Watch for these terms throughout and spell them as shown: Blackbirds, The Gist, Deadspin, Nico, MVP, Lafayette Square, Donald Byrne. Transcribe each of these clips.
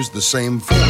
use the same form.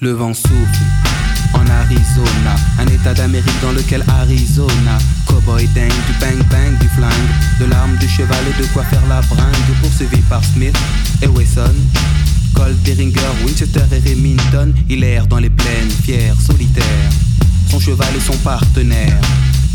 Le vent souffle en Arizona, un état d'Amérique dans lequel Arizona, cowboy dingue, du bang bang, du flingue, de l'arme, du cheval et de quoi faire la bringue. Poursuivi par Smith et Wesson, Colt, Beringer, Winchester et Remington, il erre dans les plaines, fier, solitaire, son cheval et son partenaire.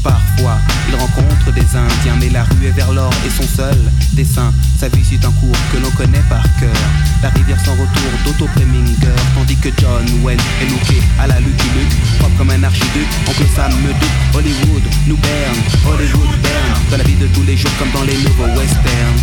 Parfois, il rencontre des Indiens, mais la rue est vers l'or et son seul dessin. Sa vie suit un cours que l'on connaît par cœur, la rivière sans retour d'Otto Preminger, tandis que John Wayne est louqué à la Lucky Luke, propre comme un archiduc, oncle Sam me doute. Hollywood nous berne, Hollywood berne, dans la vie de tous les jours comme dans les nouveaux westerns.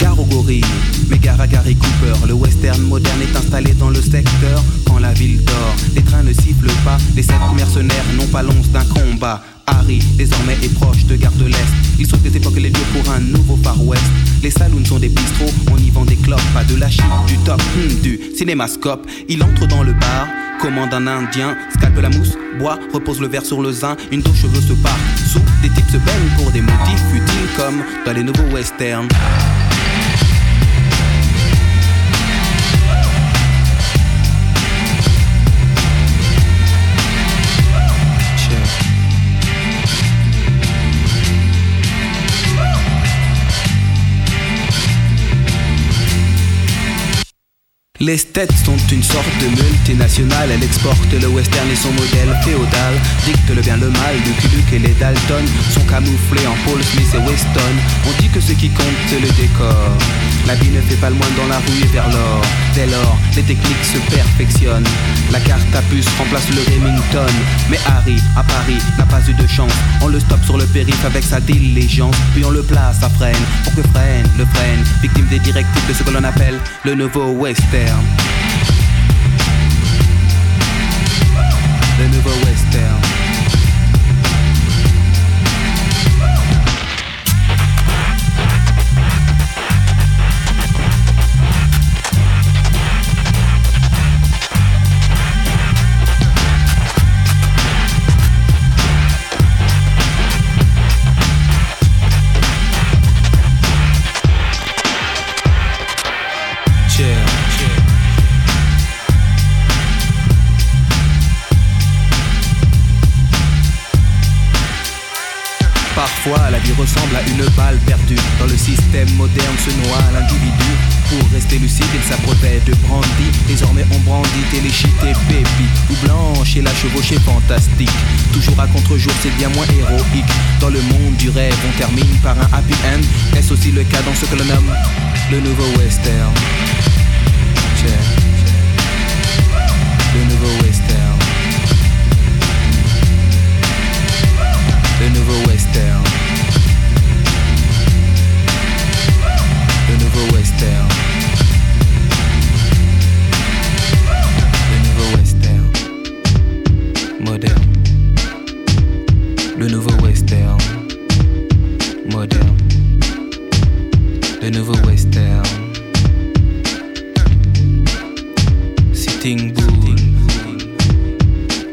Gare aux gorilles, mais gare à Gary Cooper. Le western moderne est installé dans le secteur. Quand la ville dort, les trains ne sifflent pas. Les sept mercenaires n'ont pas l'once d'un combat. Harry, désormais, est proche de Gare de l'Est. Il saute des époques les lieux pour un nouveau Far West. Les saloons sont des bistrots, on y vend des clopes. Pas de la chip, du top, du cinémascope. Il entre dans le bar, commande un indien, scalpe la mousse, boit, repose le verre sur le zin. Une douche cheveux se part, sous des types se baignent pour des motifs utiles comme dans les nouveaux westerns. Les States sont une sorte de multinationale. Elle exporte le western et son modèle féodal, dicte le bien, le mal, le Luke et les Dalton sont camouflés en Paul Smith et Weston. On dit que ce qui compte c'est le décor, la vie ne fait pas le moins dans la rue et vers l'or. Dès lors, les techniques se perfectionnent, la carte à puce remplace le Remington. Mais Harry, à Paris, n'a pas eu de chance. On le stoppe sur le périph' avec sa diligence, puis on le place à freine, pour que freine, le freine, victime des directives de ce que l'on appelle le nouveau western. Le nouveau western. Parfois, la vie ressemble à une balle perdue. Dans le système moderne se noie l'individu. Pour rester lucide, il s'abrevait de brandy. Désormais, on brandit Téléchit et Baby ou Blanche et la chevauchée fantastique. Toujours à contre-jour, c'est bien moins héroïque. Dans le monde du rêve, on termine par un happy end. Est-ce aussi le cas dans ce que l'on nomme le nouveau western? Le nouveau western. Le nouveau western. Le nouveau western. Le nouveau western. Moderne. Le nouveau western. Moderne. Le nouveau western. Sitting Bull.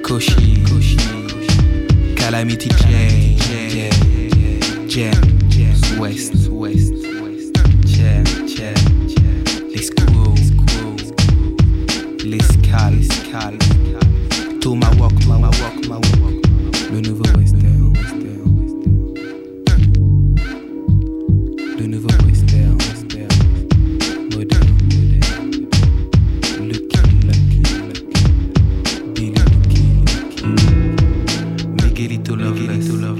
Koshi. Calamity Jam West Jam L'escale Tomahawk. Le nouveau western. Le nouveau western. Moderne. Le Kill Billy Get it to love, get it to love,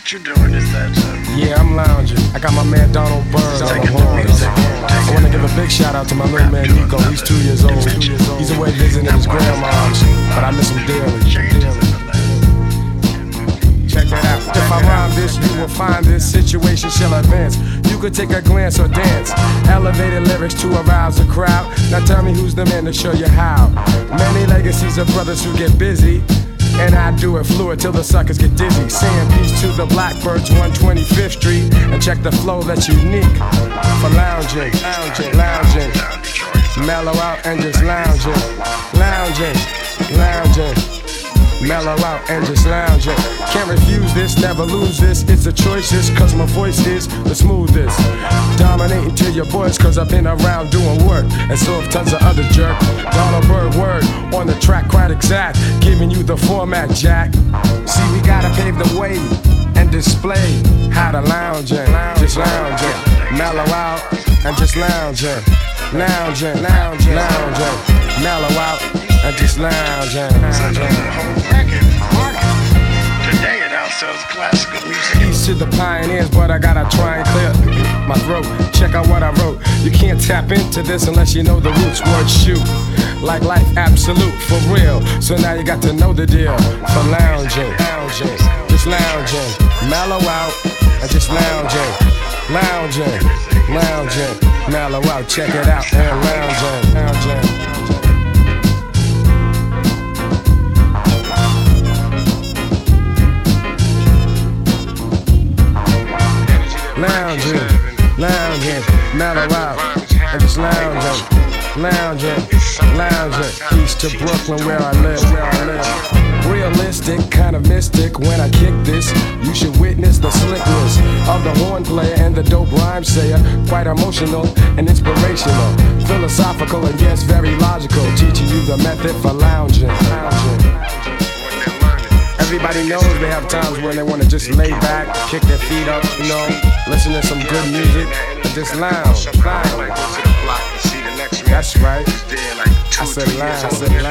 What you doing is that time. Yeah, I'm lounging. I got my man Donald Byrne on the horns. I want to give a big shout out to my little man Nico. He's 2 years old. He's away visiting his grandma's, but I miss him dearly. Check that out. If I rhyme this, you will find this situation shall advance. You could take a glance or dance. Elevated lyrics to arouse the crowd. Now tell me who's the man to show you how. Many legacies of brothers who get busy. And I do it fluid till the suckers get dizzy. Saying peace to the Blackbirds, 125th Street. And check the flow that's unique. For lounging, lounging, lounging. Mellow out and just lounging. Lounging, lounging. mellow out and just lounge it. Can't refuse this, never lose this. It's a choice, it's cause my voice is the smoothest. Dominating to your voice cause I've been around doing work, and so have tons of other jerk. Donald Byrne word on the track, quite exact, giving you the format, Jack. See, we gotta pave the way and display how to lounge in, just lounge in, mellow out and just lounge in, lounge in, lounge in, lounge in, mellow out and just lounge in. Today it outsells classical music. East to the pioneers, but I gotta try and clear my throat. Check out what I wrote. You can't tap into this unless you know the roots. Word shoot, like life absolute for real. So now you got to know the deal for lounging, lounging, just lounging, mellow out and just lounging, lounging, lounging, mellow out. Check it out and lounging, lounging. Lounging, lounging, mellow out, and just lounging, lounging, lounging, east to Brooklyn where I live, where I live. Realistic, kind of mystic, when I kick this, you should witness the slickness of the horn player and the dope rhyme sayer, quite emotional and inspirational, philosophical and yes, very logical, teaching you the method for lounging, lounging. Everybody knows they have times when they want to just lay back, kick their feet up, you know, listen to some good music, and just lounge. That's right. I said lounge. I said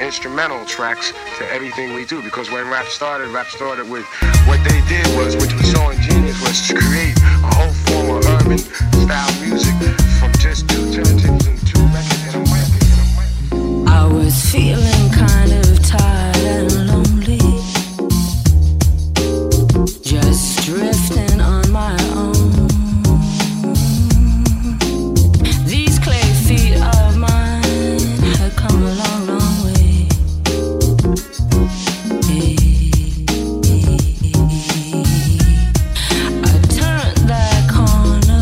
instrumental tracks to everything we do, because when rap started with what they did was, which was so ingenious, was to create a whole form of urban style music from just two turntables and two records and a weapon. I was feeling kind of tired and lonely, just drifting on my own. These clay feet of mine had come a long, long way. I turned that corner.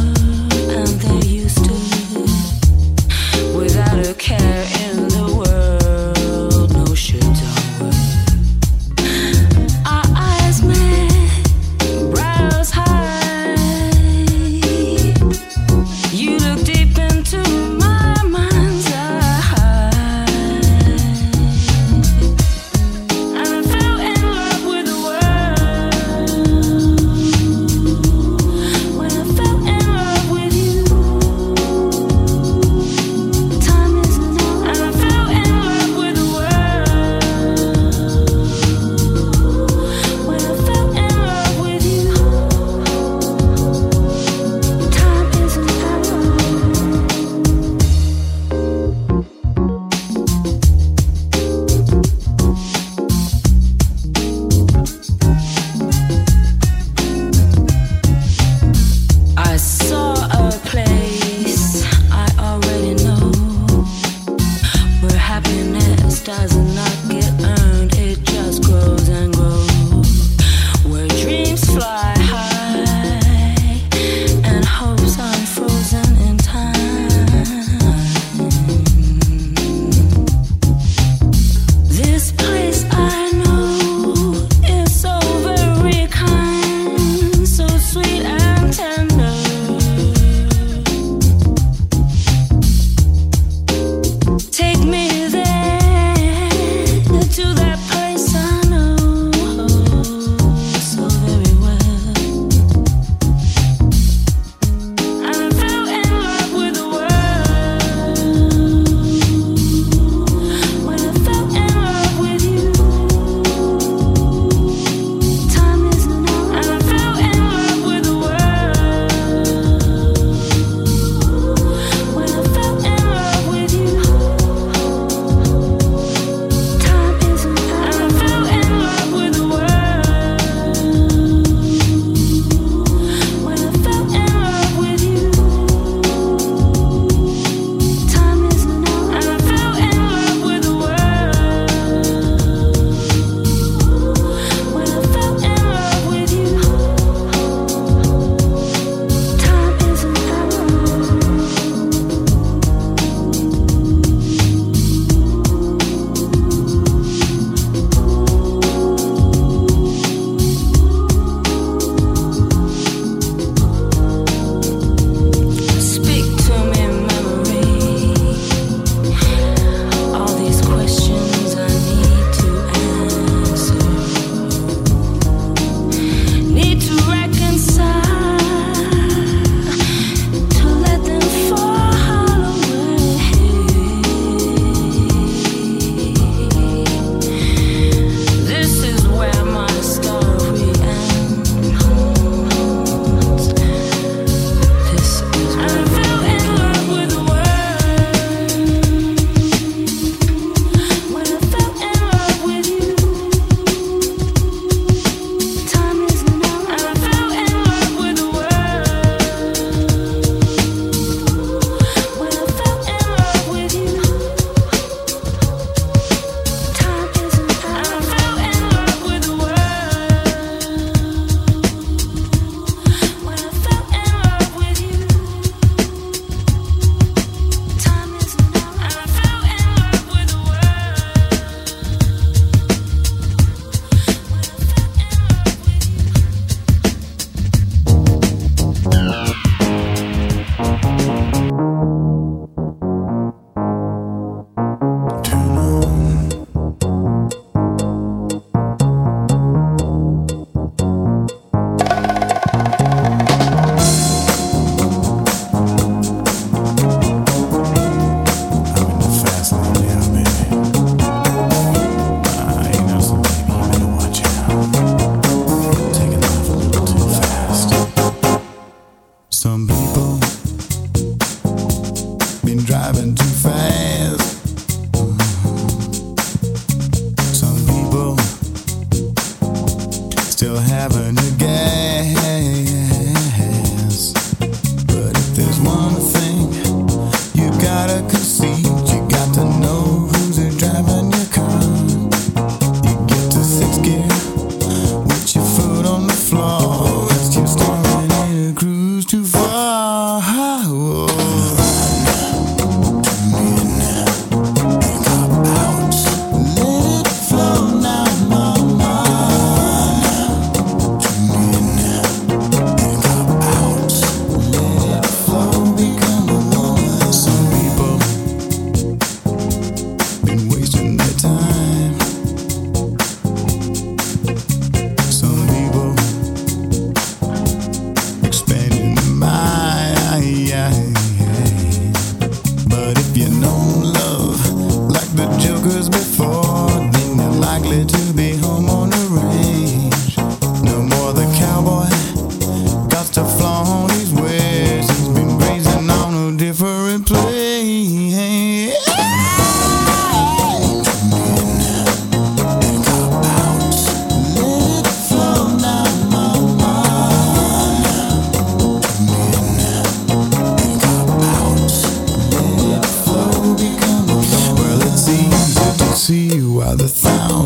Too far, oh.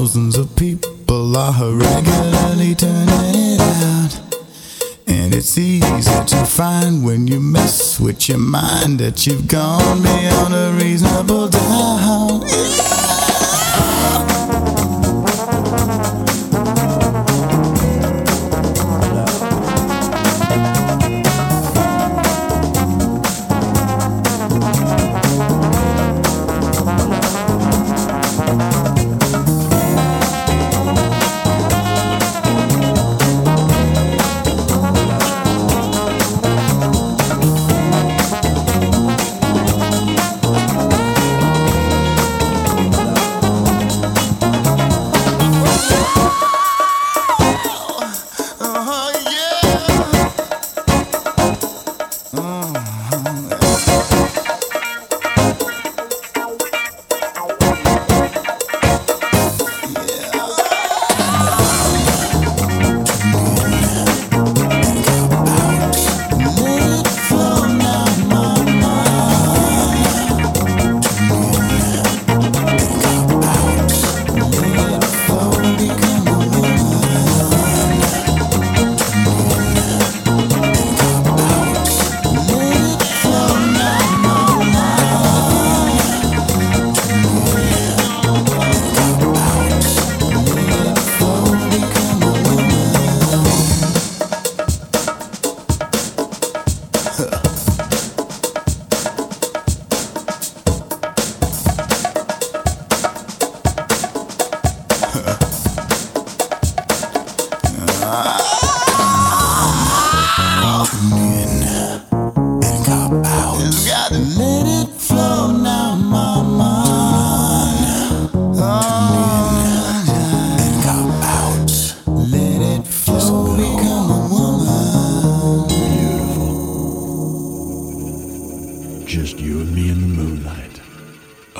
thousands of people are regularly turning it out. And it's easy to find when you mess with your mind that you've gone beyond a reasonable doubt.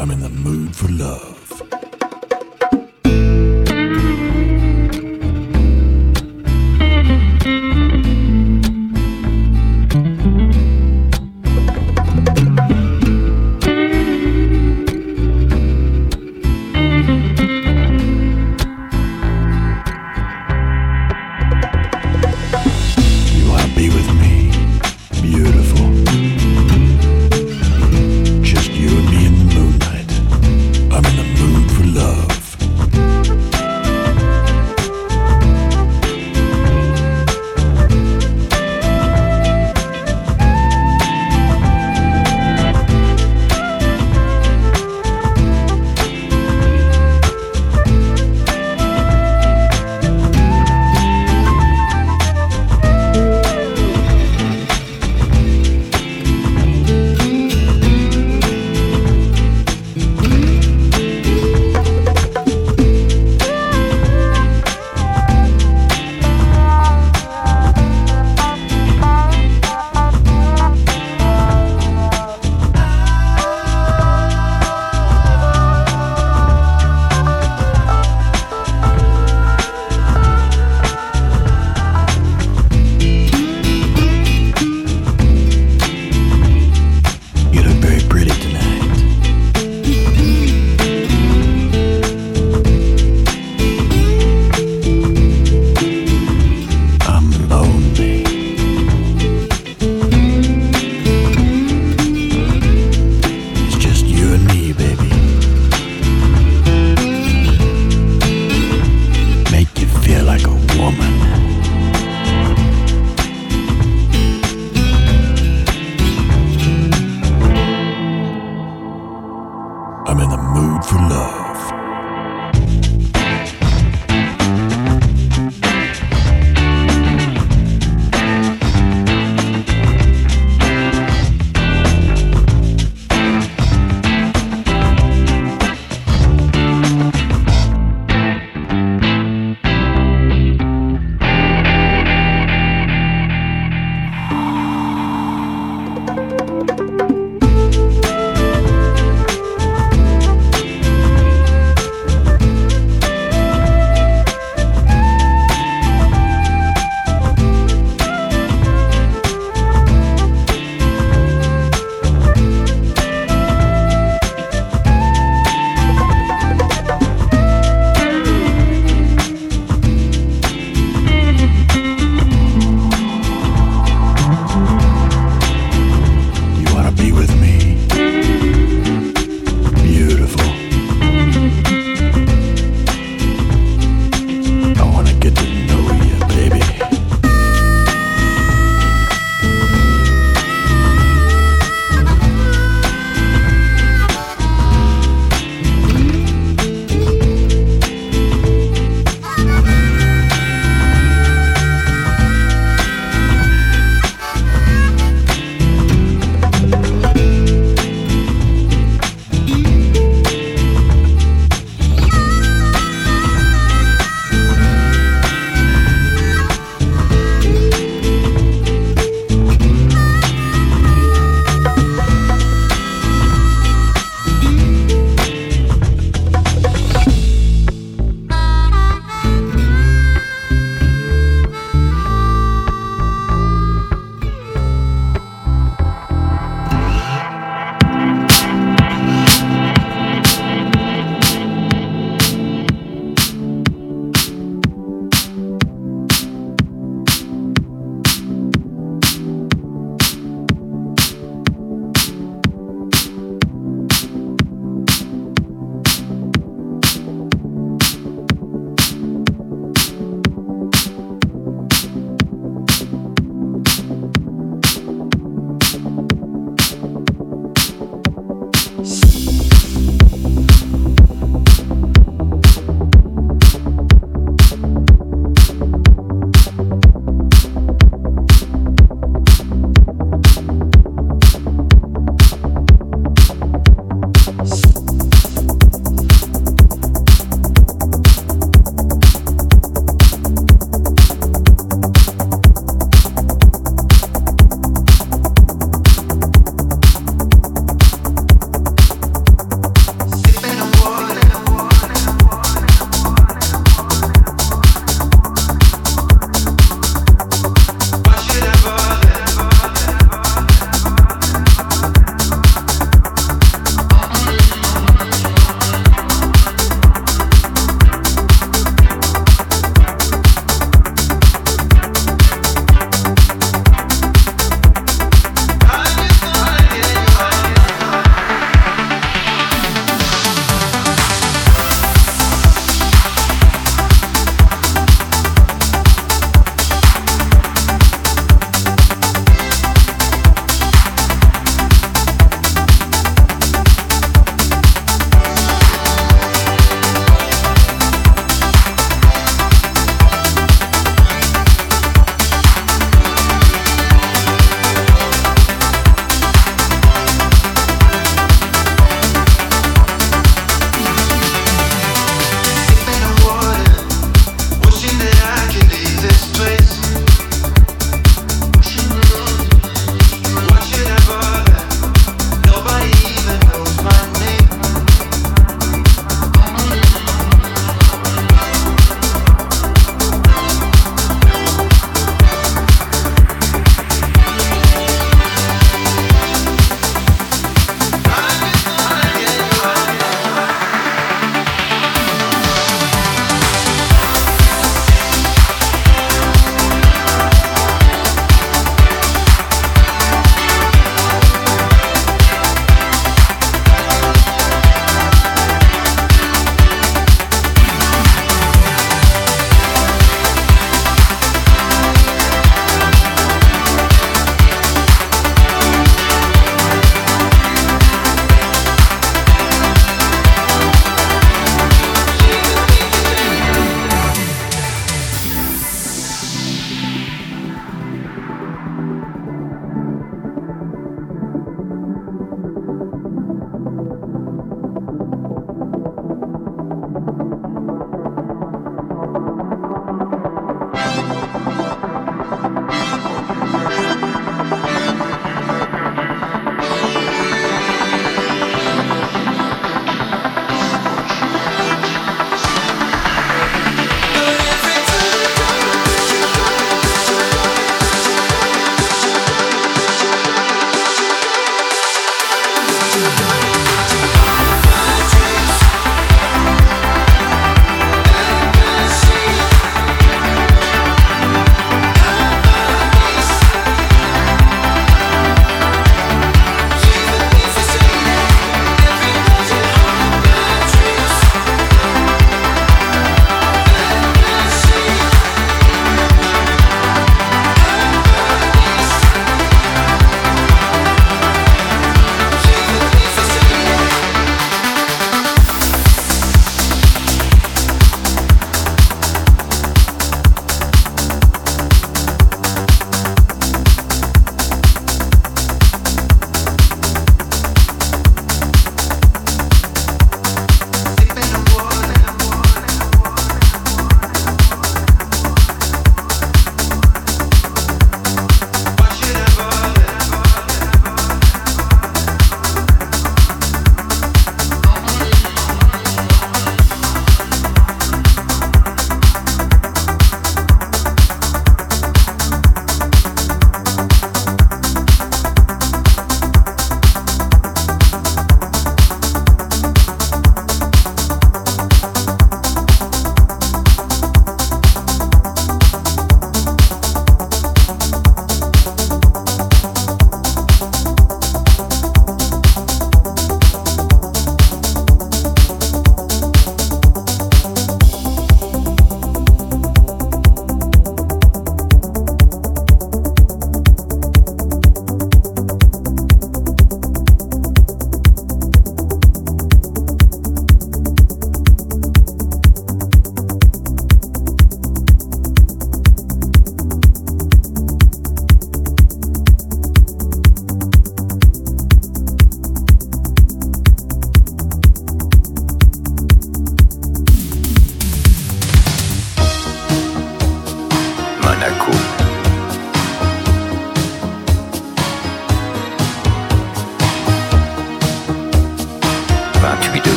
I'm in the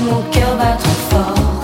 mon cœur bat trop fort.